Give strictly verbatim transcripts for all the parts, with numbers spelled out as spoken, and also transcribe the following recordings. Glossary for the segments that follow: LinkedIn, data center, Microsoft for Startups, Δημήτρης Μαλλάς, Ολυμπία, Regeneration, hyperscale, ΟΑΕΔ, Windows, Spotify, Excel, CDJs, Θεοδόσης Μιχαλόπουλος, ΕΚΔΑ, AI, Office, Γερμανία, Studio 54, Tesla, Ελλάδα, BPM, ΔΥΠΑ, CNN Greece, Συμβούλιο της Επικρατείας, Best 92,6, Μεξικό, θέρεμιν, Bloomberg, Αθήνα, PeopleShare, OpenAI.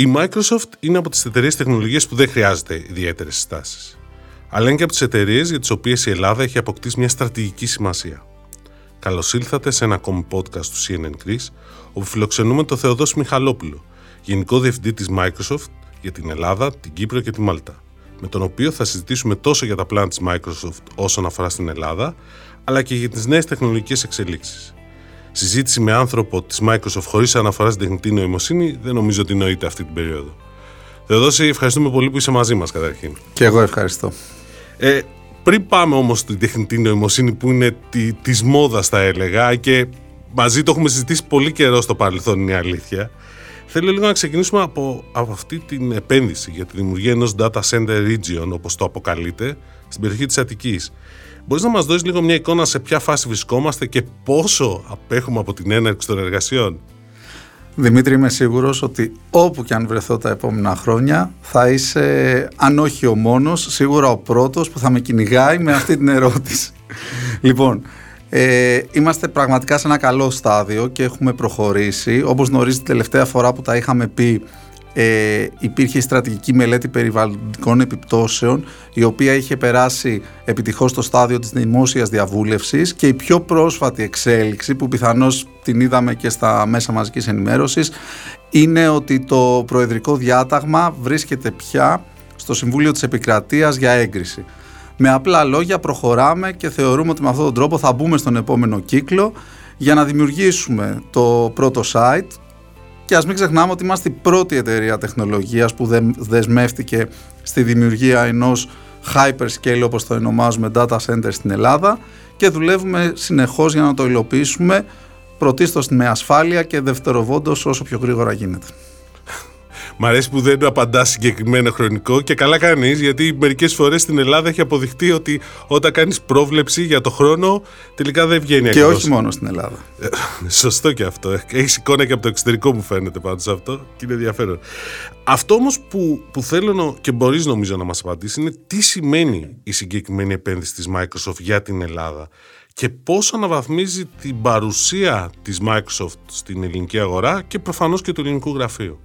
Η Microsoft είναι από τις εταιρείες τεχνολογίας που δεν χρειάζεται ιδιαίτερες συστάσεις. Αλλά είναι και από τις εταιρείες για τις οποίες η Ελλάδα έχει αποκτήσει μια στρατηγική σημασία. Καλώς ήλθατε σε ένα ακόμη podcast του σι εν εν Greece, όπου φιλοξενούμε τον Θεοδόση Μιχαλόπουλο, Γενικό Διευθυντή της Microsoft για την Ελλάδα, την Κύπρο και τη Μάλτα, με τον οποίο θα συζητήσουμε τόσο για τα πλάνα της Microsoft όσον αφορά στην Ελλάδα, αλλά και για τις νέες τεχνολογικές εξελίξεις. Συζήτηση με άνθρωπο της Microsoft χωρίς αναφορά στην τεχνητή νοημοσύνη δεν νομίζω ότι νοείται αυτή την περίοδο. Θεοδόση, ευχαριστούμε πολύ που είσαι μαζί μας καταρχήν. Και εγώ ευχαριστώ. Ε, πριν πάμε όμως στην τεχνητή νοημοσύνη που είναι τη, της μόδας θα έλεγα και μαζί το έχουμε συζητήσει πολύ καιρό στο παρελθόν, είναι η αλήθεια. Θέλω λίγο να ξεκινήσουμε από, από αυτή την επένδυση για τη δημιουργία ενός Data Center Region, όπως το αποκαλείται, στην περιοχή της Αττικής. Μπορείς να μας δώσεις λίγο μια εικόνα σε ποια φάση βρισκόμαστε και πόσο απέχουμε από την έναρξη των εργασιών? Δημήτρη, είμαι σίγουρος ότι όπου και αν βρεθώ τα επόμενα χρόνια θα είσαι, αν όχι ο μόνος, σίγουρα ο πρώτος που θα με κυνηγάει με αυτή την ερώτηση. Λοιπόν, ε, είμαστε πραγματικά σε ένα καλό στάδιο και έχουμε προχωρήσει. Όπως γνωρίζετε, την τελευταία φορά που τα είχαμε πει, Ε, υπήρχε η στρατηγική μελέτη περιβαλλοντικών επιπτώσεων, η οποία είχε περάσει επιτυχώς στο στάδιο της δημόσιας διαβούλευσης, και η πιο πρόσφατη εξέλιξη που πιθανώς την είδαμε και στα μέσα μαζικής ενημέρωσης είναι ότι το προεδρικό διάταγμα βρίσκεται πια στο Συμβούλιο της Επικρατείας για έγκριση. Με απλά λόγια προχωράμε και θεωρούμε ότι με αυτόν τον τρόπο θα μπούμε στον επόμενο κύκλο για να δημιουργήσουμε το πρώτο site. Και ας μην ξεχνάμε ότι είμαστε η πρώτη εταιρεία τεχνολογίας που δεσμεύτηκε στη δημιουργία ενός hyperscale, όπως το ονομάζουμε, data center στην Ελλάδα, και δουλεύουμε συνεχώς για να το υλοποιήσουμε, πρωτίστως με ασφάλεια και δευτεροβόντως όσο πιο γρήγορα γίνεται. Μ' αρέσει που δεν απαντά συγκεκριμένο χρονικό, και καλά κάνεις, γιατί μερικές φορές στην Ελλάδα έχει αποδειχτεί ότι όταν κάνεις πρόβλεψη για το χρόνο τελικά δεν βγαίνει ακριβώς. Και όχι μόνο στην Ελλάδα. Σωστό και αυτό. Έχεις εικόνα και από το εξωτερικό μου φαίνεται πάντως αυτό και είναι ενδιαφέρον. Αυτό όμως που, που θέλω και μπορείς νομίζω να μας απαντήσεις είναι τι σημαίνει η συγκεκριμένη επένδυση της Microsoft για την Ελλάδα και πώς αναβαθμίζει την παρουσία της Microsoft στην ελληνική αγορά και προφανώς και του ελληνικού γραφείου.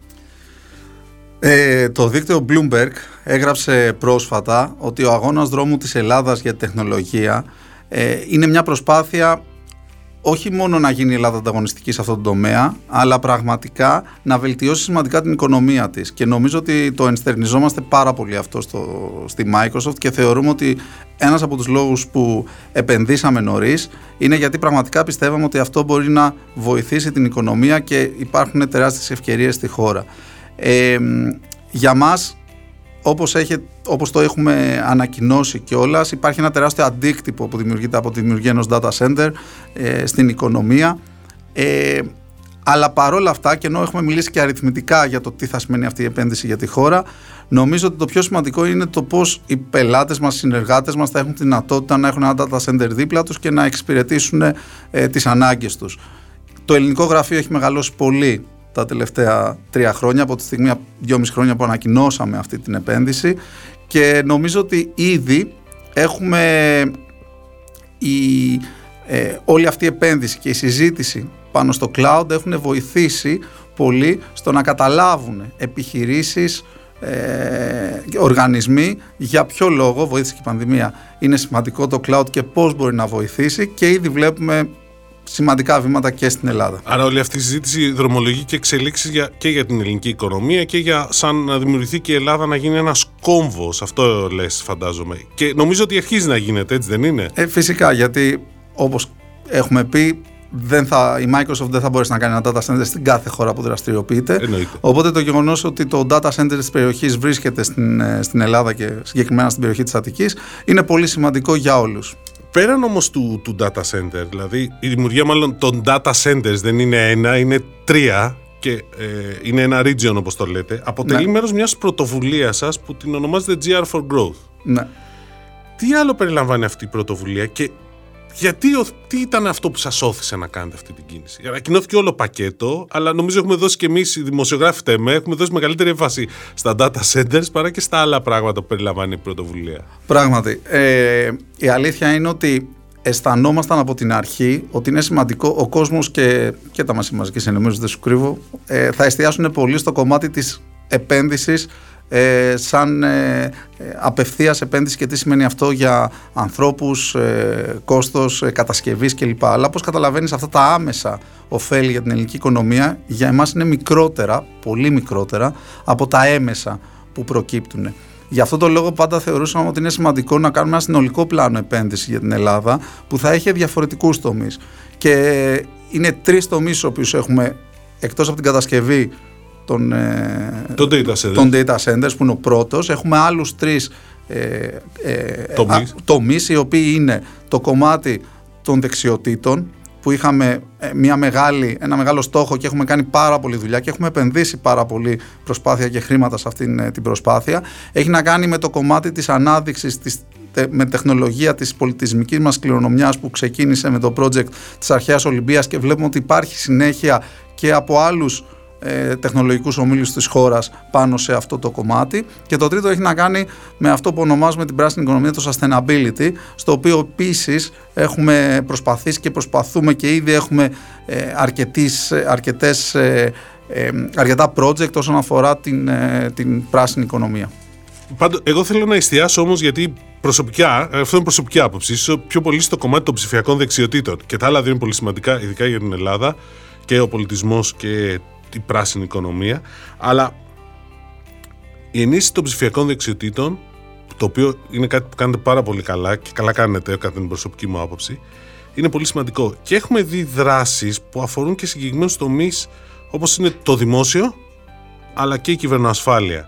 Ε, το δίκτυο Bloomberg έγραψε πρόσφατα ότι ο αγώνας δρόμου της Ελλάδας για τεχνολογία ε, είναι μια προσπάθεια όχι μόνο να γίνει η Ελλάδα ανταγωνιστική σε αυτόν τον τομέα, αλλά πραγματικά να βελτιώσει σημαντικά την οικονομία της, και νομίζω ότι το ενστερνιζόμαστε πάρα πολύ αυτό στο, στη Microsoft, και θεωρούμε ότι ένας από τους λόγους που επενδύσαμε νωρίς είναι γιατί πραγματικά πιστεύαμε ότι αυτό μπορεί να βοηθήσει την οικονομία και υπάρχουν τεράστιες ευκαιρίες στη χώρα. Ε, για μας, όπως, έχετε, όπως το έχουμε ανακοινώσει κιόλας, υπάρχει ένα τεράστιο αντίκτυπο που δημιουργείται από τη δημιουργία ενός data center ε, στην οικονομία, ε, αλλά παρόλα αυτά, και ενώ έχουμε μιλήσει και αριθμητικά για το τι θα σημαίνει αυτή η επένδυση για τη χώρα, νομίζω ότι το πιο σημαντικό είναι το πώς οι πελάτες μας, οι συνεργάτες μας θα έχουν τη δυνατότητα να έχουν ένα data center δίπλα τους και να εξυπηρετήσουν ε, τις ανάγκες τους. Το ελληνικό γραφείο έχει μεγαλώσει πολύ τα τελευταία τρία χρόνια, από τη στιγμή, δυόμιση χρόνια που ανακοινώσαμε αυτή την επένδυση, και νομίζω ότι ήδη έχουμε η, ε, όλη αυτή η επένδυση και η συζήτηση πάνω στο cloud έχουν βοηθήσει πολύ στο να καταλάβουν επιχειρήσεις, ε, οργανισμοί, για ποιο λόγο, βοήθησε και η πανδημία, είναι σημαντικό το cloud και πώς μπορεί να βοηθήσει, και ήδη βλέπουμε σημαντικά βήματα και στην Ελλάδα. Άρα όλη αυτή η συζήτηση δρομολογεί και εξελίξεις για, και για την ελληνική οικονομία και για σαν να δημιουργηθεί και η Ελλάδα να γίνει ένας κόμβος. Αυτό λες, φαντάζομαι. Και νομίζω ότι αρχίζει να γίνεται, έτσι δεν είναι? Ε, φυσικά, γιατί όπως έχουμε πει, δεν θα, η Microsoft δεν θα μπορέσει να κάνει ένα data center στην κάθε χώρα που δραστηριοποιείται. Εννοείται. Οπότε το γεγονός ότι το data center της περιοχής βρίσκεται στην, στην Ελλάδα και συγκεκριμένα στην περιοχή της Αττικής είναι πολύ σημαντικό για όλους. Πέραν όμως του, του data center, δηλαδή η δημιουργία μάλλον των data centers δεν είναι ένα, είναι τρία, και ε, είναι ένα region όπως το λέτε, αποτελεί ναι. μέρος μιας πρωτοβουλίας σας που την ονομάζετε τζι αρ φορ Growth. Ναι. Τι άλλο περιλαμβάνει αυτή η πρωτοβουλία και γιατί, τι ήταν αυτό που σας όθησε να κάνετε αυτή την κίνηση? Ανακοινώθηκε όλο πακέτο, αλλά νομίζω έχουμε δώσει και εμείς, οι δημοσιογράφοι ΤΕΜΕ, έχουμε δώσει μεγαλύτερη έμφαση στα data centers παρά και στα άλλα πράγματα που περιλαμβάνει η πρωτοβουλία. Πράγματι. Ε, η αλήθεια είναι ότι αισθανόμασταν από την αρχή ότι είναι σημαντικό ο κόσμος και, και τα μαζικές ενημέρωσης, δεν σου κρύβω, ε, θα εστιάσουν πολύ στο κομμάτι της επένδυσης. Ε, σαν ε, ε, απευθείας επένδυση και τι σημαίνει αυτό για ανθρώπους, ε, κόστος, ε, κατασκευής κλπ. Αλλά όπως καταλαβαίνεις, αυτά τα άμεσα ωφέλη για την ελληνική οικονομία για εμάς είναι μικρότερα, πολύ μικρότερα από τα έμεσα που προκύπτουν. Γι' αυτό τον λόγο πάντα θεωρούσαμε ότι είναι σημαντικό να κάνουμε ένα συνολικό πλάνο επένδυση για την Ελλάδα που θα έχει διαφορετικούς τομείς. Και είναι τρεις τομείς στους οποίους έχουμε, εκτός από την κατασκευή, Των, των, data των data centers που είναι ο πρώτος, έχουμε άλλους τρεις ε, ε, τομείς, οι οποίοι είναι το κομμάτι των δεξιοτήτων που είχαμε μια μεγάλη, ένα μεγάλο στόχο και έχουμε κάνει πάρα πολλή δουλειά και έχουμε επενδύσει πάρα πολύ προσπάθεια και χρήματα σε αυτήν την προσπάθεια. Έχει να κάνει με το κομμάτι της ανάδειξης της, με τεχνολογία της πολιτισμικής μας κληρονομιάς που ξεκίνησε με το project της αρχαίας Ολυμπίας και βλέπουμε ότι υπάρχει συνέχεια και από άλλους τεχνολογικούς ομίλους της χώρας πάνω σε αυτό το κομμάτι. Και το τρίτο έχει να κάνει με αυτό που ονομάζουμε την πράσινη οικονομία, το sustainability, στο οποίο επίσης έχουμε προσπαθήσει και προσπαθούμε και ήδη έχουμε αρκετές, αρκετές, αρκετά project όσον αφορά την, την πράσινη οικονομία. Πάντως, εγώ θέλω να εστιάσω όμως, γιατί προσωπικά, αυτό είναι προσωπική άποψη, πιο πολύ στο κομμάτι των ψηφιακών δεξιοτήτων, και τα άλλα δύο είναι πολύ σημαντικά, ειδικά για την Ελλάδα, και ο πολιτισμός και η πράσινη οικονομία, αλλά η ενίσχυση των ψηφιακών δεξιοτήτων, το οποίο είναι κάτι που κάνετε πάρα πολύ καλά και καλά κάνετε κατά την προσωπική μου άποψη, είναι πολύ σημαντικό. Και έχουμε δει δράσεις που αφορούν και συγκεκριμένους τομείς όπως είναι το δημόσιο αλλά και η κυβερνοασφάλεια.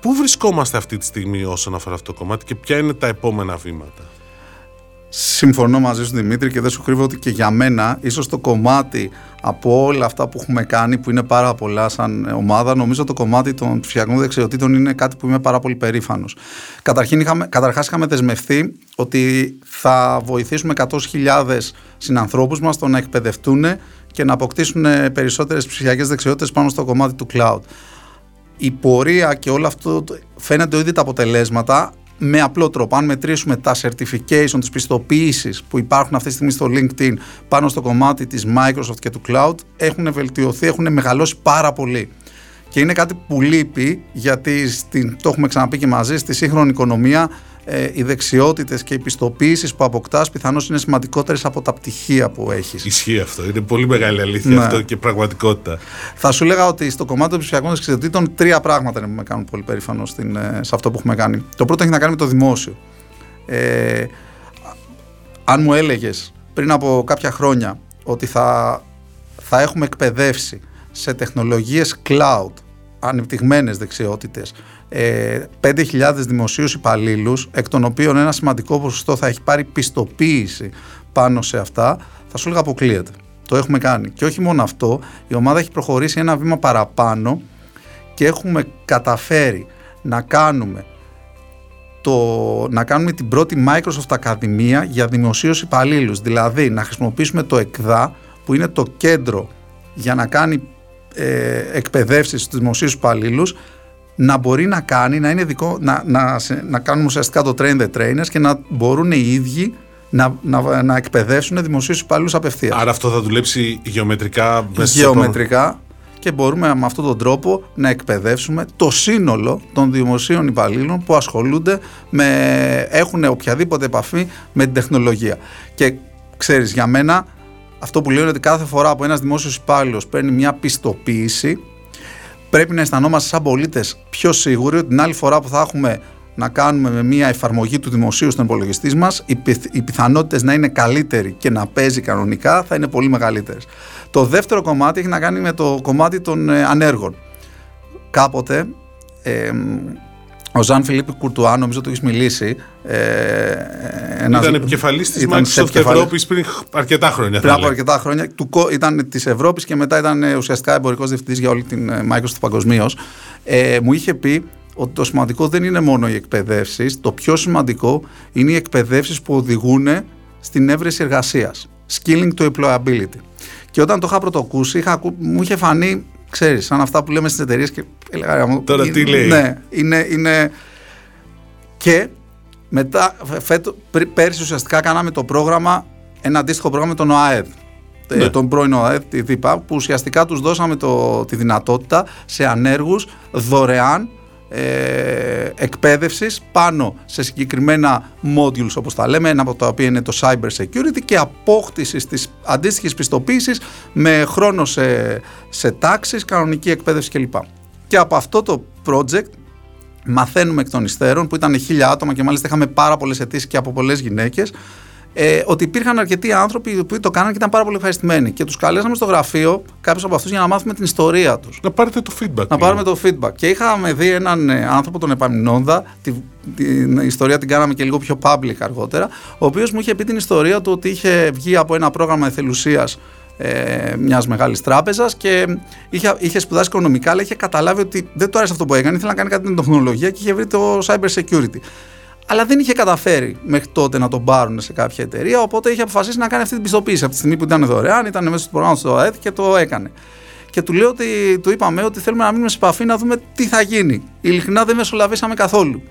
Πού βρισκόμαστε αυτή τη στιγμή όσον αφορά αυτό το κομμάτι και ποια είναι τα επόμενα βήματα? Συμφωνώ μαζί σου, Δημήτρη, και δεν σου κρύβω ότι και για μένα ίσως το κομμάτι από όλα αυτά που έχουμε κάνει, που είναι πάρα πολλά σαν ομάδα, νομίζω το κομμάτι των ψηφιακών δεξιοτήτων είναι κάτι που είμαι πάρα πολύ περήφανος. Καταρχήν είχαμε, καταρχάς είχαμε δεσμευθεί ότι θα βοηθήσουμε εκατό χιλιάδες συνανθρώπους μας στο να εκπαιδευτούν και να αποκτήσουν περισσότερες ψηφιακές δεξιότητες πάνω στο κομμάτι του cloud. Η πορεία και όλο αυτό, φαίνεται ήδη τα αποτελέσματα. Με απλό τρόπο, αν μετρήσουμε τα certification, τις πιστοποίησεις που υπάρχουν αυτή τη στιγμή στο LinkedIn πάνω στο κομμάτι της Microsoft και του cloud, έχουν βελτιωθεί, έχουν μεγαλώσει πάρα πολύ. Και είναι κάτι που λείπει, γιατί στην, το έχουμε ξαναπεί και μαζί, στη σύγχρονη οικονομία ε, οι δεξιότητες και οι πιστοποίησεις που αποκτάς πιθανώς είναι σημαντικότερες από τα πτυχία που έχεις. Ισχύει αυτό, είναι πολύ μεγάλη αλήθεια, ναι. Αυτό και πραγματικότητα. Θα σου λέγα ότι στο κομμάτι των ψηφιακών δεξιοτήτων τρία πράγματα είναι που με κάνουν πολύ περήφανο στην, ε, σε αυτό που έχουμε κάνει. Το πρώτο έχει να κάνει με το δημόσιο. Ε, αν μου έλεγες πριν από κάποια χρόνια ότι θα, θα έχουμε εκπαιδεύσει σε τεχνολογίες cloud, ανεπτυγμένες δεξιότητες, πέντε χιλιάδες δημοσίους υπαλλήλους, εκ των οποίων ένα σημαντικό ποσοστό θα έχει πάρει πιστοποίηση πάνω σε αυτά, θα σου έλεγα αποκλείεται. Το έχουμε κάνει. Και όχι μόνο αυτό, η ομάδα έχει προχωρήσει ένα βήμα παραπάνω και έχουμε καταφέρει να κάνουμε, το, να κάνουμε την πρώτη Microsoft Ακαδημία για δημοσίους υπαλλήλους. Δηλαδή, να χρησιμοποιήσουμε το ΕΚΔΑ, που είναι το κέντρο για να κάνει ε, εκπαιδεύσεις στους δημοσίους υπαλλήλους, να μπορεί να κάνει, να, είναι δικό, να, να, να κάνουν ουσιαστικά το train the trainers και να μπορούν οι ίδιοι να, να, να εκπαιδεύσουν δημοσίους υπαλλήλους απευθείας. Άρα αυτό θα δουλέψει γεωμετρικά μέσα. Γεωμετρικά, και μπορούμε με αυτόν τον τρόπο να εκπαιδεύσουμε το σύνολο των δημοσίων υπαλλήλων που ασχολούνται με, έχουν οποιαδήποτε επαφή με την τεχνολογία. Και ξέρεις, για μένα αυτό που λέω είναι ότι κάθε φορά που ένας δημόσιος υπάλληλος παίρνει μια πιστοποίηση, πρέπει να αισθανόμαστε σαν πολίτες πιο σίγουροι ότι την άλλη φορά που θα έχουμε να κάνουμε με μια εφαρμογή του δημοσίου στον υπολογιστή μας, οι, πιθ, οι πιθανότητες να είναι καλύτεροι και να παίζει κανονικά θα είναι πολύ μεγαλύτερες. Το δεύτερο κομμάτι έχει να κάνει με το κομμάτι των ε, ανέργων. Κάποτε ε, ο Ζαν Φιλίπ Κουρτουά, νομίζω το έχεις μιλήσει. Ε, ένας, ήταν επικεφαλής της Microsoft Ευρώπης πριν αρκετά χρόνια. Πριν από αρκετά χρόνια. Του, ήταν της Ευρώπης και μετά ήταν ουσιαστικά εμπορικός διευθυντής για όλη την Microsoft παγκοσμίως. Ε, μου είχε πει ότι το σημαντικό δεν είναι μόνο οι εκπαιδεύσεις, το πιο σημαντικό είναι οι εκπαιδεύσεις που οδηγούν στην έβρεση εργασίας. Skilling to employability. Και όταν το είχα πρωτοακούσει, είχα, μου είχε φανεί, ξέρεις, σαν αυτά που λέμε στις εταιρείες και έλεγα, τώρα είναι, τι λέει. Ναι, είναι, είναι... Και μετά, φέτο, πρι, πέρσι ουσιαστικά κάναμε το πρόγραμμα, ένα αντίστοιχο πρόγραμμα με τον ΟΑΕΔ. Ναι. Τον πρώην ΟΑΕΔ, τη ΔΥΠΑ, που ουσιαστικά τους δώσαμε το, τη δυνατότητα σε ανέργους δωρεάν Ε, εκπαίδευσης πάνω σε συγκεκριμένα modules, όπως τα λέμε, ένα από τα οποία είναι το cyber security, και απόκτηση της αντίστοιχης πιστοποίησης με χρόνο σε, σε τάξεις, κανονική εκπαίδευση κλπ. Και από αυτό το project μαθαίνουμε εκ των υστέρων, που ήταν χίλια άτομα και μάλιστα είχαμε πάρα πολλές αιτήσεις και από πολλές γυναίκες, ε, ότι υπήρχαν αρκετοί άνθρωποι που το κάνανε και ήταν πάρα πολύ ευχαριστημένοι, και τους καλέσαμε στο γραφείο κάποιους από αυτούς για να μάθουμε την ιστορία τους. Να πάρετε το feedback. Να πάρουμε το feedback. Και είχαμε δει έναν άνθρωπο, τον Επαμεινώνδα, την, την ιστορία την κάναμε και λίγο πιο public αργότερα, ο οποίος μου είχε πει την ιστορία του ότι είχε βγει από ένα πρόγραμμα εθελουσίας ε, μιας μεγάλης τράπεζας και είχε, είχε σπουδάσει οικονομικά, αλλά είχε καταλάβει ότι δεν του άρεσε αυτό που έκανε, ήθελε να κάνει κάτι με την τεχνολογία και είχε βρει το cyber security. Αλλά δεν είχε καταφέρει μέχρι τότε να τον πάρουν σε κάποια εταιρεία, οπότε είχε αποφασίσει να κάνει αυτή την πιστοποίηση. Από τη στιγμή που ήταν δωρεάν, ήταν μέσα στο πρόγραμμα του ΟΑΕΔ και το έκανε. Και του, λέω ότι, του είπαμε ότι θέλουμε να μείνουμε σε επαφή να δούμε τι θα γίνει. Ειλικρινά δεν μεσολαβήσαμε καθόλου.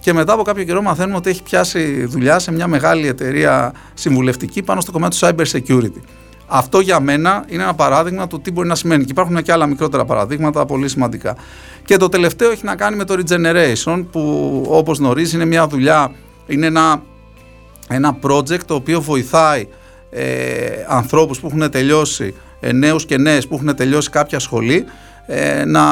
Και μετά από κάποιο καιρό μαθαίνουμε ότι έχει πιάσει δουλειά σε μια μεγάλη εταιρεία συμβουλευτική πάνω στο κομμάτι του cyber security. Αυτό για μένα είναι ένα παράδειγμα του τι μπορεί να σημαίνει. Και υπάρχουν και άλλα μικρότερα παραδείγματα πολύ σημαντικά. Και το τελευταίο έχει να κάνει με το Regeneration, που όπως γνωρίζει είναι μια δουλειά, είναι ένα, ένα project το οποίο βοηθάει ε, ανθρώπους που έχουν τελειώσει, ε, νέους και νέες που έχουν τελειώσει κάποια σχολή, ε, να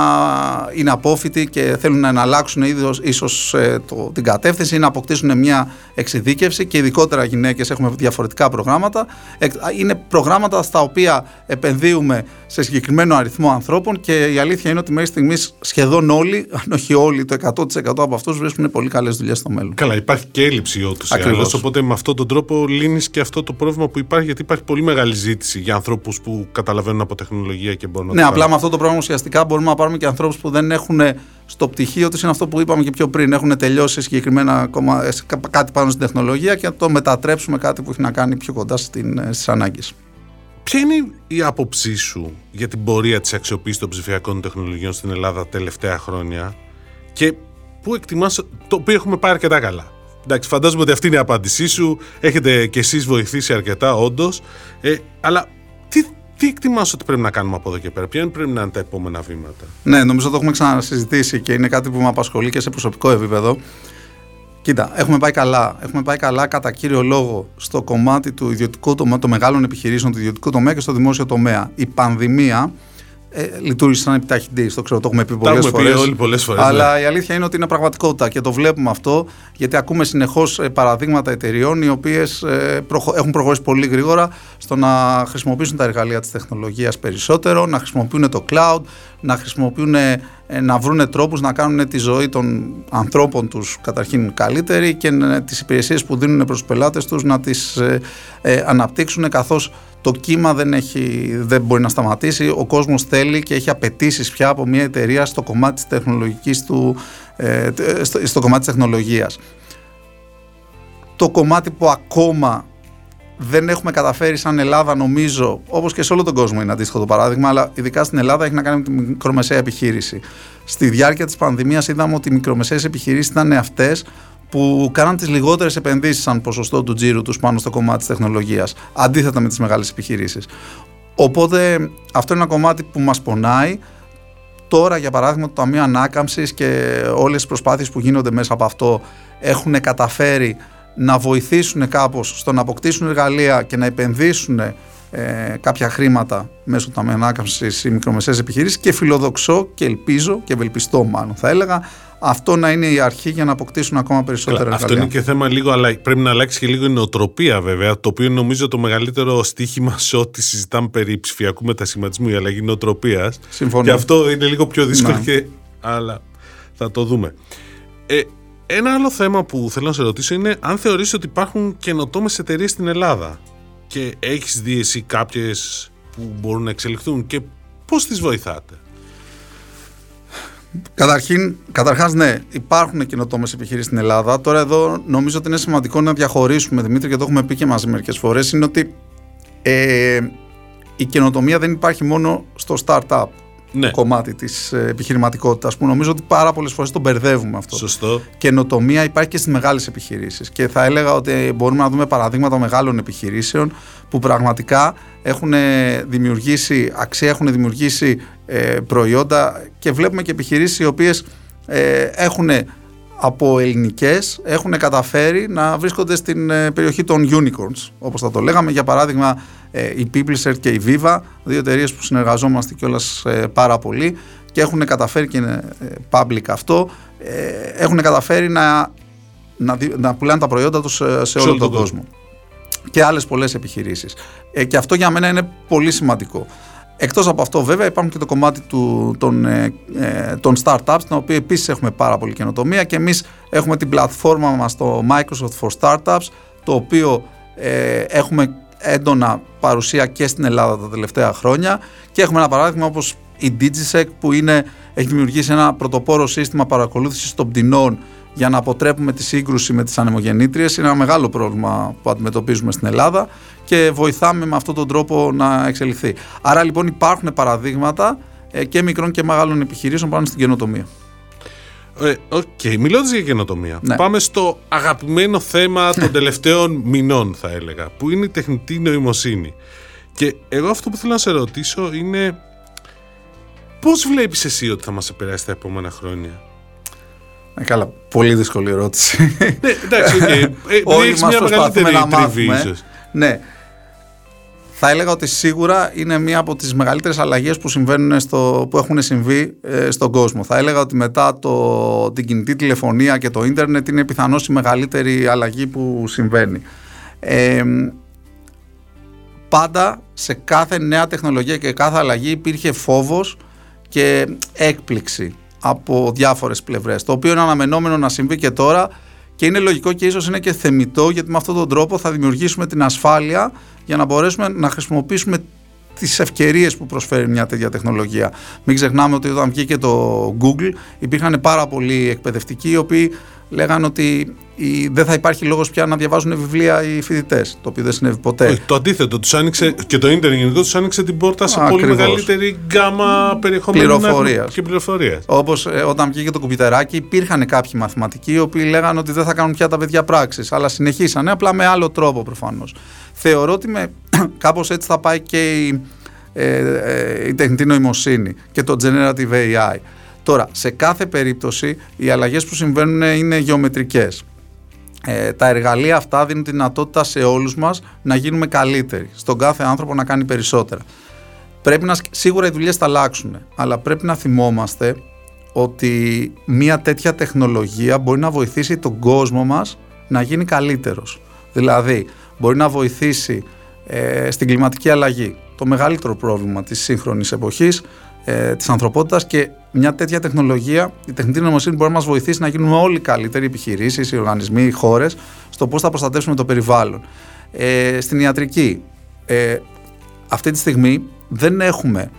είναι απόφοιτοι και θέλουν να εναλλάξουν είδος, ίσως ε, το, την κατεύθυνση ή να αποκτήσουν μια εξειδίκευση, και ειδικότερα γυναίκες έχουμε διαφορετικά προγράμματα. Ε, είναι προγράμματα στα οποία επενδύουμε σε συγκεκριμένο αριθμό ανθρώπων, και η αλήθεια είναι ότι μέχρι στιγμής σχεδόν όλοι, αν όχι όλοι, το εκατό τοις εκατό από αυτούς βρίσκουν πολύ καλές δουλειές στο μέλλον. Καλά, υπάρχει και έλλειψη ούτως ή άλλως, οπότε με αυτόν τον τρόπο λύνεις και αυτό το πρόβλημα που υπάρχει, γιατί υπάρχει πολύ μεγάλη ζήτηση για ανθρώπους που καταλαβαίνουν από τεχνολογία και μπορούν να. Ναι, απλά με αυτό το πρόγραμμα ουσιαστικά μπορούμε να πάρουμε και ανθρώπους που δεν έχουν στο πτυχίο τους, είναι αυτό που είπαμε και πιο πριν, έχουν τελειώσει συγκεκριμένα κάτι πάνω στην τεχνολογία, και να το μετατρέψουμε κάτι που έχει να κάνει πιο κοντά στις ανάγκες. Ποια είναι η άποψή σου για την πορεία της αξιοποίησης των ψηφιακών τεχνολογιών στην Ελλάδα τελευταία χρόνια, και πού εκτιμάς, το οποίο έχουμε πάει αρκετά καλά? Εντάξει, φαντάζομαι ότι αυτή είναι η απάντησή σου, έχετε κι εσείς βοηθήσει αρκετά όντως, ε, αλλά τι, τι εκτιμάς ότι πρέπει να κάνουμε από εδώ και πέρα, ποια πρέπει να είναι τα επόμενα βήματα? Ναι, νομίζω το έχουμε ξανασυζητήσει και είναι κάτι που με απασχολεί και σε προσωπικό επίπεδο. Κοίτα, έχουμε πάει καλά. Έχουμε πάει καλά κατά κύριο λόγο στο κομμάτι του ιδιωτικού τομέα, των μεγάλων επιχειρήσεων, του ιδιωτικού τομέα και στο δημόσιο τομέα. Η πανδημία ε, λειτουργήσε σαν επιταχυντή. Το ξέρω, το έχουμε πει πολλές φορές. Αλλά ναι, η αλήθεια είναι ότι είναι πραγματικότητα και το βλέπουμε αυτό, γιατί ακούμε συνεχώς παραδείγματα εταιριών οι οποίες προχω... έχουν προχωρήσει πολύ γρήγορα στο να χρησιμοποιήσουν τα εργαλεία της τεχνολογίας περισσότερο, να χρησιμοποιούν το cloud, να χρησιμοποιούν. Να βρουν τρόπους να κάνουν τη ζωή των ανθρώπων τους καταρχήν καλύτερη και τις υπηρεσίες που δίνουν προς τους πελάτες τους να τις ε, ε, αναπτύξουν, καθώς το κύμα δεν, έχει, δεν μπορεί να σταματήσει. Ο κόσμος θέλει και έχει απαιτήσεις πια από μια εταιρεία στο κομμάτι της τεχνολογικής του, ε, στο, στο κομμάτι της τεχνολογίας. Το κομμάτι που ακόμα δεν έχουμε καταφέρει σαν Ελλάδα, νομίζω, όπως και σε όλο τον κόσμο είναι αντίστοιχο το παράδειγμα, αλλά ειδικά στην Ελλάδα έχει να κάνει με τη μικρομεσαία επιχείρηση. Στη διάρκεια της πανδημίας είδαμε ότι οι μικρομεσαίες επιχειρήσεις ήταν αυτές που κάναν τις λιγότερες επενδύσεις σαν ποσοστό του τζίρου τους πάνω στο κομμάτι της τεχνολογίας, αντίθετα με τις μεγάλες επιχειρήσεις. Οπότε αυτό είναι ένα κομμάτι που μας πονάει. Τώρα, για παράδειγμα, το Ταμείο Ανάκαμψης και όλες τις προσπάθειες που γίνονται μέσα από αυτό έχουν καταφέρει να βοηθήσουν κάπως στο να αποκτήσουν εργαλεία και να επενδύσουν ε, κάποια χρήματα μέσω του Ταμείου Ανάκαμψης οι μικρομεσαίες επιχειρήσεις, και φιλοδοξώ και ελπίζω και ευελπιστώ μάλλον θα έλεγα αυτό να είναι η αρχή για να αποκτήσουν ακόμα περισσότερα Λα, εργαλεία. Αυτό είναι και θέμα λίγο, αλλά πρέπει να αλλάξει και λίγο η νοοτροπία βέβαια, το οποίο νομίζω το μεγαλύτερο στοίχημα σε ό,τι συζητάμε περί ψηφιακού μετασχηματισμού, η αλλαγή νοοτροπίας. Συμφωνώ. Και αυτό είναι λίγο πιο δύσκολο, και, αλλά θα το δούμε. Ε, Ένα άλλο θέμα που θέλω να σε ρωτήσω είναι αν θεωρείς ότι υπάρχουν καινοτόμες εταιρείες στην Ελλάδα και έχεις δει εσύ κάποιες που μπορούν να εξελιχθούν και πώς τις βοηθάτε? Καταρχήν, καταρχάς ναι, υπάρχουν καινοτόμες επιχειρήσεις στην Ελλάδα. Τώρα εδώ νομίζω ότι είναι σημαντικό να διαχωρίσουμε, Δημήτρη, και το έχουμε πει και μαζί μερικές φορές, είναι ότι ε, η καινοτομία δεν υπάρχει μόνο στο startup ναι. κομμάτι της επιχειρηματικότητας, που νομίζω ότι πάρα πολλές φορές το μπερδεύουμε αυτό. Σωστό. Καινοτομία υπάρχει και στις μεγάλες επιχειρήσεις και θα έλεγα ότι μπορούμε να δούμε παραδείγματα μεγάλων επιχειρήσεων που πραγματικά έχουν δημιουργήσει αξία, έχουν δημιουργήσει προϊόντα και βλέπουμε και επιχειρήσεις οι οποίες έχουν από ελληνικές, έχουν καταφέρει να βρίσκονται στην περιοχή των unicorns, όπως θα το λέγαμε. Για παράδειγμα, η PeopleShare και η Viva, δύο εταιρείες που συνεργαζόμαστε κιόλας πάρα πολύ και έχουν καταφέρει, και είναι public αυτό, έχουν καταφέρει να, να, να πουλάνε τα προϊόντα τους σε, σε όλο τον το κόσμο. Και άλλες πολλές επιχειρήσεις. Ε, και αυτό για μένα είναι πολύ σημαντικό. Εκτός από αυτό, βέβαια, υπάρχουν και το κομμάτι του, των, ε, των startups, τα οποία επίσης έχουμε πάρα πολύ καινοτομία και εμείς έχουμε την πλατφόρμα μας, το Microsoft for Startups, το οποίο ε, έχουμε έντονα παρουσία και στην Ελλάδα τα τελευταία χρόνια και έχουμε ένα παράδειγμα όπως η DigiSec, που είναι, έχει δημιουργήσει ένα πρωτοπόρο σύστημα παρακολούθησης των πτηνών για να αποτρέπουμε τη σύγκρουση με τις ανεμογεννήτριες. Είναι ένα μεγάλο πρόβλημα που αντιμετωπίζουμε στην Ελλάδα και βοηθάμε με αυτόν τον τρόπο να εξελιχθεί. Άρα λοιπόν υπάρχουν παραδείγματα και μικρών και μεγάλων επιχειρήσεων πάνω στην καινοτομία. Οκ, okay, μιλώντας για καινοτομία, ναι. πάμε στο αγαπημένο θέμα των τελευταίων μηνών, θα έλεγα, που είναι η τεχνητή νοημοσύνη. Και εγώ αυτό που θέλω να σε ρωτήσω είναι πώς βλέπεις εσύ ότι θα μας επηρεάσει τα επόμενα χρόνια? Ε, καλά, πολύ δύσκολη ερώτηση. Ναι, εντάξει, okay. ε, έχεις μια μεγαλύτερη τριβή ίσως. Ναι. Θα έλεγα ότι σίγουρα είναι μία από τις μεγαλύτερες αλλαγές που, συμβαίνουν στο, που έχουν συμβεί ε, στον κόσμο. Θα έλεγα ότι μετά το, την κινητή τηλεφωνία και το ίντερνετ είναι πιθανώς η μεγαλύτερη αλλαγή που συμβαίνει. Ε, πάντα σε κάθε νέα τεχνολογία και κάθε αλλαγή υπήρχε φόβος και έκπληξη από διάφορες πλευρές, το οποίο είναι αναμενόμενο να συμβεί και τώρα και είναι λογικό και ίσως είναι και θεμιτό, γιατί με αυτόν τον τρόπο θα δημιουργήσουμε την ασφάλεια για να μπορέσουμε να χρησιμοποιήσουμε τις ευκαιρίες που προσφέρει μια τέτοια τεχνολογία. Μην ξεχνάμε ότι όταν βγήκε το Google υπήρχαν πάρα πολλοί εκπαιδευτικοί οι οποίοι λέγανε ότι δεν θα υπάρχει λόγος πια να διαβάζουν βιβλία οι φοιτητές, το οποίο δεν συνέβη ποτέ. Το αντίθετο, τους άνοιξε, και το ίντερνετ τους άνοιξε την πόρτα σε Ακριβώς. πολύ μεγαλύτερη γκάμα περιεχομένου και πληροφορίας. Όπως ε, όταν βγήκε το κουμπιτεράκι, υπήρχαν κάποιοι μαθηματικοί οι οποίοι λέγανε ότι δεν θα κάνουν πια τα παιδιά πράξεις, αλλά συνεχίσανε, απλά με άλλο τρόπο προφανώς. Θεωρώ ότι με, κάπως έτσι θα πάει και η, ε, ε, η τεχνητή νοημοσύνη και το generative έι άι. Τώρα, σε κάθε περίπτωση οι αλλαγές που συμβαίνουν είναι γεωμετρικές. Ε, τα εργαλεία αυτά δίνουν τη δυνατότητα σε όλους μας να γίνουμε καλύτεροι, στον κάθε άνθρωπο να κάνει περισσότερα. Πρέπει να, σίγουρα οι δουλειές θα αλλάξουν, αλλά πρέπει να θυμόμαστε ότι μια τέτοια τεχνολογία μπορεί να βοηθήσει τον κόσμο μας να γίνει καλύτερος. Δηλαδή, μπορεί να βοηθήσει ε, στην κλιματική αλλαγή, το μεγαλύτερο πρόβλημα της σύγχρονης εποχής, ε, της ανθρωπότητας, και μια τέτοια τεχνολογία, η τεχνητή νοημοσύνη, μπορεί να μας βοηθήσει να γίνουμε όλοι καλύτεροι, οι επιχειρήσεις, οι οργανισμοί, οι χώρες, στο πώς θα προστατεύσουμε το περιβάλλον. Ε, στην ιατρική, ε, αυτή τη στιγμή δεν έχουμε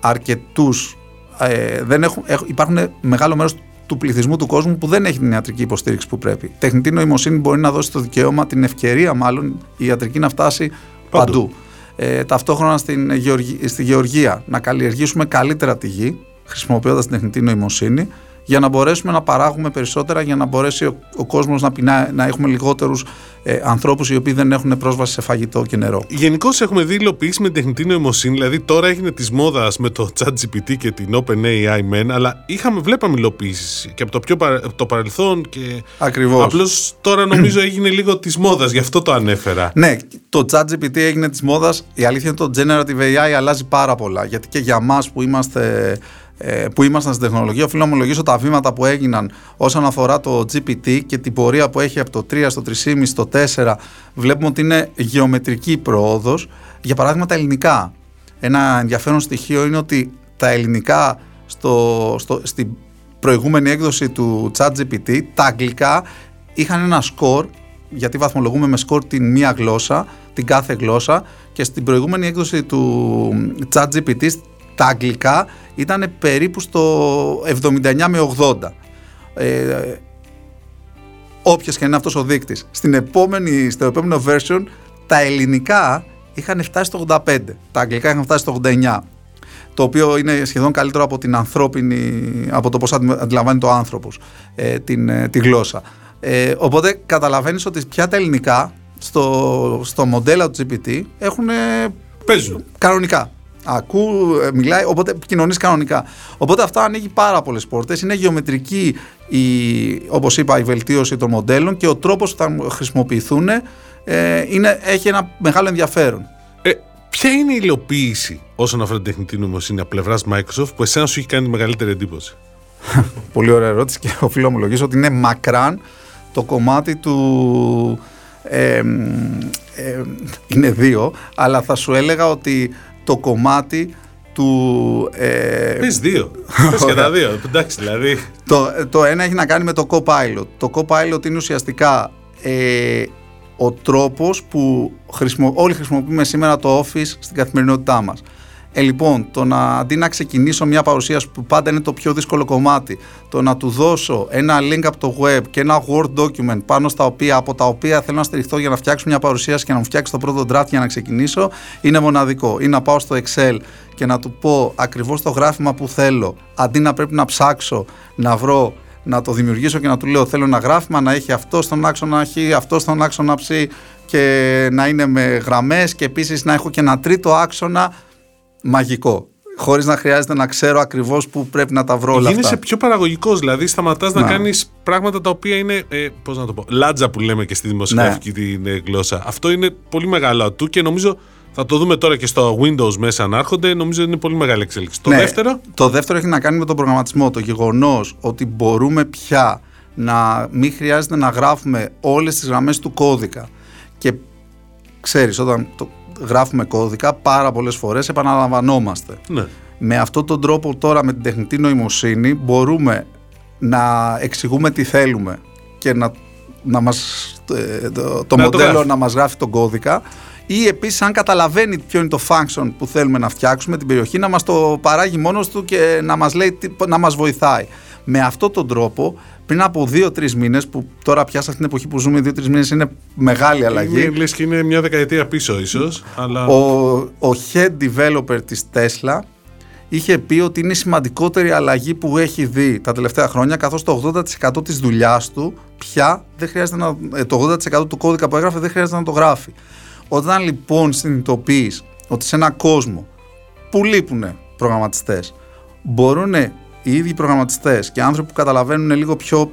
αρκετούς, ε, δεν έχουν, έχ, υπάρχουν μεγάλο μέρος του πληθυσμού του κόσμου που δεν έχει την ιατρική υποστήριξη που πρέπει. Η τεχνητή νοημοσύνη μπορεί να δώσει το δικαίωμα, την ευκαιρία μάλλον, η ιατρική να φτάσει παντού. παντού. Ε, ταυτόχρονα στην, στη γεωργία, να καλλιεργήσουμε καλύτερα τη γη, χρησιμοποιώντας την τεχνητή νοημοσύνη, για να μπορέσουμε να παράγουμε περισσότερα, για να μπορέσει ο, ο κόσμος να πεινά, να έχουμε λιγότερους ε, ανθρώπους οι οποίοι δεν έχουν πρόσβαση σε φαγητό και νερό. Γενικώς έχουμε δει υλοποιήσεις με την τεχνητή νοημοσύνη, δηλαδή τώρα έγινε της μόδας με το ChatGPT και την OpenAI μεν, αλλά είχαμε, βλέπαμε υλοποιήσεις και από το, πιο παρα, το παρελθόν και Ακριβώς. απλώς τώρα νομίζω έγινε λίγο της μόδας, γι' αυτό το ανέφερα. Ναι, το ChatGPT έγινε της μόδας, η αλήθεια είναι το Generative έι άι αλλάζει πάρα πολλά, γιατί και για μας που είμαστε... που ήμασταν στην τεχνολογία, οφείλω να ομολογήσω τα βήματα που έγιναν όσον αφορά το τζι πι τι και την πορεία που έχει από το τρία στο τρία κόμμα πέντε στο τέσσερα, βλέπουμε ότι είναι γεωμετρική προόδος. Για παράδειγμα τα ελληνικά. Ένα ενδιαφέρον στοιχείο είναι ότι τα ελληνικά στο, στο, στην προηγούμενη έκδοση του ChatGPT, τα αγγλικά είχαν ένα σκορ, γιατί βαθμολογούμε με σκορ την μία γλώσσα, την κάθε γλώσσα, και στην προηγούμενη έκδοση του ChatGPT τα αγγλικά ήταν περίπου στο εβδομήντα εννιά με ογδόντα. Ε, όποιος και είναι αυτός ο δείκτης. Στην επόμενη, στο επόμενο version τα ελληνικά είχαν φτάσει στο ογδόντα πέντε, τα αγγλικά είχαν φτάσει στο ογδόντα εννιά, το οποίο είναι σχεδόν καλύτερο από την ανθρώπινη, από το πώς αντιλαμβάνει το άνθρωπος ε, την, ε, τη γλώσσα. Ε, οπότε καταλαβαίνεις ότι πια τα ελληνικά στο, στο μοντέλο του τζι πι τι έχουν παίζουν κανονικά. Ακού, μιλάει, οπότε επικοινωνείς κανονικά. Οπότε αυτό ανοίγει πάρα πολλές πόρτες. Είναι γεωμετρική, η, όπως είπα, η βελτίωση των μοντέλων και ο τρόπος που θα χρησιμοποιηθούν ε, είναι, έχει ένα μεγάλο ενδιαφέρον. Ε, ποια είναι η υλοποίηση όσον αφορά την τεχνητή νοημοσύνη από πλευράς Microsoft που εσένα σου έχει κάνει τη μεγαλύτερη εντύπωση? Πολύ ωραία ερώτηση και οφείλω να ομολογήσω ότι είναι μακράν το κομμάτι του... Ε, ε, είναι δύο, αλλά θα σου έλεγα ότι το κομμάτι του... Ε, Πες δύο, πες και τα δύο, εντάξει δηλαδή. Το, το ένα έχει να κάνει με το co-pilot. Το co-pilot είναι ουσιαστικά ε, ο τρόπος που χρησιμο, όλοι χρησιμοποιούμε σήμερα το Office στην καθημερινότητά μας. Ε, λοιπόν, το να, αντί να ξεκινήσω μια παρουσίαση που πάντα είναι το πιο δύσκολο κομμάτι, το να του δώσω ένα link από το web και ένα Word document πάνω στα οποία, από τα οποία θέλω να στηριχθώ για να φτιάξω μια παρουσίαση και να μου φτιάξει το πρώτο draft για να ξεκινήσω, είναι μοναδικό. Ή να πάω στο Excel και να του πω ακριβώς το γράφημα που θέλω, αντί να πρέπει να ψάξω, να βρω, να το δημιουργήσω και να του λέω θέλω ένα γράφημα να έχει αυτό στον άξονα Χ, αυτό στον άξονα Ψ και να είναι με γραμμές και επίσης να έχω και ένα τρίτο άξονα. Μαγικό. Χωρίς να χρειάζεται να ξέρω ακριβώς που πρέπει να τα βρω όλα αυτά. Γίνεσαι πιο παραγωγικός, δηλαδή σταματάς να, να κάνεις πράγματα τα οποία είναι, ε, πώς να το πω, λάτζα που λέμε και στη δημοσιογραφική την ε, γλώσσα. Αυτό είναι πολύ μεγάλο ατού και νομίζω θα το δούμε τώρα και στο Windows μέσα να έρχονται. Νομίζω είναι πολύ μεγάλη εξέλιξη. Το ναι, δεύτερο. Το δεύτερο έχει να κάνει με τον προγραμματισμό. Το γεγονός ότι μπορούμε πια να μην χρειάζεται να γράφουμε όλες τις γραμμές του κώδικα. Και ξέρεις, όταν το γράφουμε κώδικα, πάρα πολλές φορές επαναλαμβανόμαστε. Ναι. Με αυτόν τον τρόπο τώρα με την τεχνητή νοημοσύνη μπορούμε να εξηγούμε τι θέλουμε και να, να μας, το, το να μοντέλο το να μας γράφει τον κώδικα ή επίσης αν καταλαβαίνει ποιο είναι το function που θέλουμε να φτιάξουμε την περιοχή να μας το παράγει μόνος του και να μας, λέει, να μας βοηθάει. Με αυτόν τον τρόπο πριν από δύο τρεις μήνες, που τώρα πια σε αυτήν την εποχή που ζούμε, δύο τρεις μήνες είναι μεγάλη αλλαγή. Είναι, λες και είναι μια δεκαετία πίσω, ίσως. Αλλά... Ο, ο head developer της Tesla είχε πει ότι είναι η σημαντικότερη αλλαγή που έχει δει τα τελευταία χρόνια, καθώς το ογδόντα τοις εκατό της δουλειάς του πια δεν χρειάζεται να. Το ογδόντα τοις εκατό του κώδικα που έγραφε δεν χρειάζεται να το γράφει. Όταν λοιπόν συνειδητοποιείς ότι σε έναν κόσμο που λείπουν προγραμματιστές, μπορούν. Οι ίδιοι προγραμματιστές και άνθρωποι που καταλαβαίνουν λίγο πιο.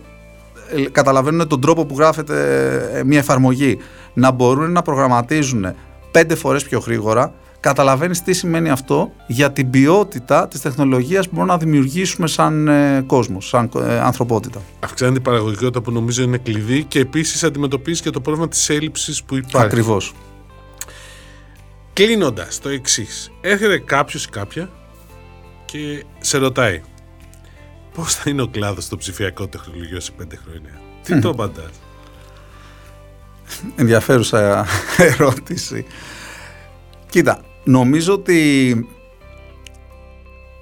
Καταλαβαίνουν τον τρόπο που γράφεται μια εφαρμογή να μπορούν να προγραμματίζουν πέντε φορές πιο γρήγορα. Καταλαβαίνεις τι σημαίνει αυτό για την ποιότητα της τεχνολογίας που μπορούμε να δημιουργήσουμε σαν κόσμο, σαν ανθρωπότητα. Αυξάνεται η παραγωγικότητα που νομίζω είναι κλειδί και επίσης αντιμετωπίζεις και το πρόβλημα της έλλειψης που υπάρχει. Ακριβώς. Κλείνοντας το εξής, έρχεται κάποιος ή κάποια και σε ρωτάει. Πώς θα είναι ο κλάδος στο ψηφιακό τεχνολογικό σε πέντε χρόνια? Τι το απαντάς? Ενδιαφέρουσα ερώτηση. Κοίτα, νομίζω ότι...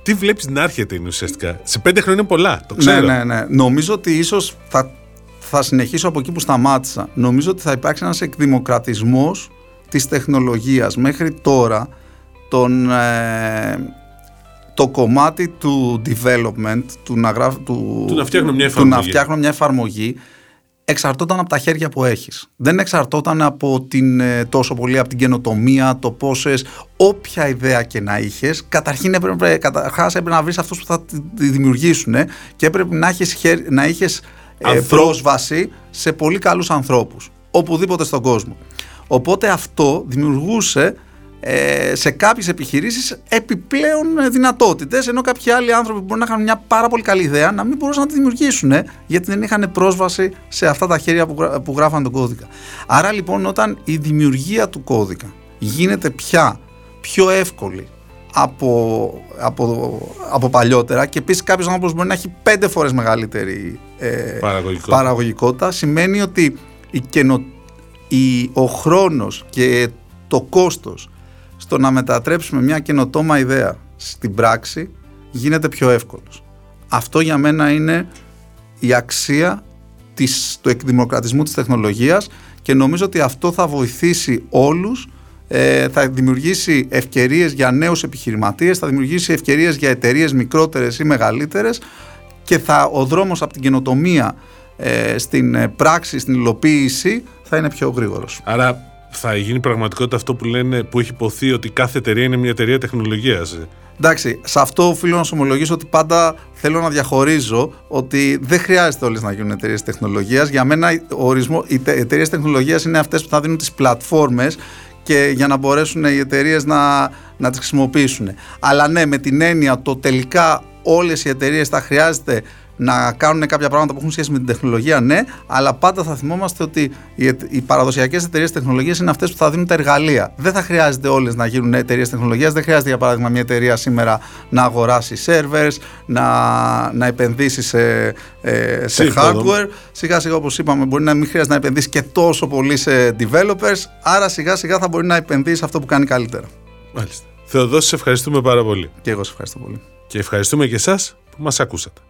Τι βλέπεις να έρχεται είναι ουσιαστικά. Σε πέντε χρόνια είναι πολλά, το ξέρω. Ναι, ναι, ναι. Νομίζω ότι ίσως θα, θα συνεχίσω από εκεί που σταμάτησα. Νομίζω ότι θα υπάρξει ένας εκδημοκρατισμός της τεχνολογίας. Μέχρι τώρα τον... Ε, το κομμάτι του development, του να, γράφ, του, του, να, φτιάχνω μια του να φτιάχνω μια εφαρμογή, εξαρτόταν από τα χέρια που έχεις. Δεν εξαρτόταν από την, τόσο πολύ από την καινοτομία, το πόσες, όποια ιδέα και να είχες. Καταρχήν έπρεπε, καταρχάς έπρεπε να βρεις αυτούς που θα τη δημιουργήσουν και έπρεπε να έχεις, να έχεις ε, πρόσβαση σε πολύ καλούς ανθρώπους, οπουδήποτε στον κόσμο. Οπότε αυτό δημιουργούσε... σε κάποιες επιχειρήσεις επιπλέον δυνατότητες, ενώ κάποιοι άλλοι άνθρωποι που μπορεί να είχαν μια πάρα πολύ καλή ιδέα να μην μπορούσαν να τη δημιουργήσουν γιατί δεν είχαν πρόσβαση σε αυτά τα χέρια που γράφαν τον κώδικα. Άρα λοιπόν, όταν η δημιουργία του κώδικα γίνεται πια πιο εύκολη από, από, από παλιότερα και επίσης κάποιος άνθρωπος μπορεί να έχει πέντε φορές μεγαλύτερη ε, παραγωγικότητα. παραγωγικότητα, σημαίνει ότι η καινο, η, ο χρόνος και το κόστος στο να μετατρέψουμε μια καινοτόμα ιδέα στην πράξη γίνεται πιο εύκολος. Αυτό για μένα είναι η αξία της, του εκδημοκρατισμού της τεχνολογίας και νομίζω ότι αυτό θα βοηθήσει όλους, ε, θα δημιουργήσει ευκαιρίες για νέους επιχειρηματίες, θα δημιουργήσει ευκαιρίες για εταιρείες μικρότερες ή μεγαλύτερες και θα, ο δρόμος από την καινοτομία ε, στην πράξη, στην υλοποίηση θα είναι πιο γρήγορος. Άρα θα γίνει πραγματικότητα αυτό που λένε, που έχει υποθεί ότι κάθε εταιρεία είναι μια εταιρεία τεχνολογίας. Εντάξει, σε αυτό οφείλω να σου ομολογήσω ότι πάντα θέλω να διαχωρίζω ότι δεν χρειάζεται όλες να γίνουν εταιρείες τεχνολογίας. Για μένα ο ορισμός, οι εταιρείες τεχνολογίας είναι αυτές που θα δίνουν τις πλατφόρμες και για να μπορέσουν οι εταιρείες να, να τις χρησιμοποιήσουν. Αλλά ναι, με την έννοια το τελικά όλες οι εταιρείες θα χρειάζεται να κάνουν κάποια πράγματα που έχουν σχέση με την τεχνολογία, ναι, αλλά πάντα θα θυμόμαστε ότι οι παραδοσιακές εταιρείες τεχνολογίας είναι αυτές που θα δίνουν τα εργαλεία. Δεν θα χρειάζεται όλες να γίνουν εταιρείες τεχνολογίας, δεν χρειάζεται για παράδειγμα μια εταιρεία σήμερα να αγοράσει servers, να, να επενδύσει σε, σε hardware. Σιγά σιγά, όπως είπαμε, μπορεί να μην χρειάζεται να επενδύσει και τόσο πολύ σε developers, άρα σιγά σιγά θα μπορεί να επενδύσει σε αυτό που κάνει καλύτερα. Μάλιστα. Θεοδόση, σε ευχαριστούμε πάρα πολύ. Και εγώ σε ευχαριστώ πολύ. Και ευχαριστούμε και εσάς που μας ακούσατε.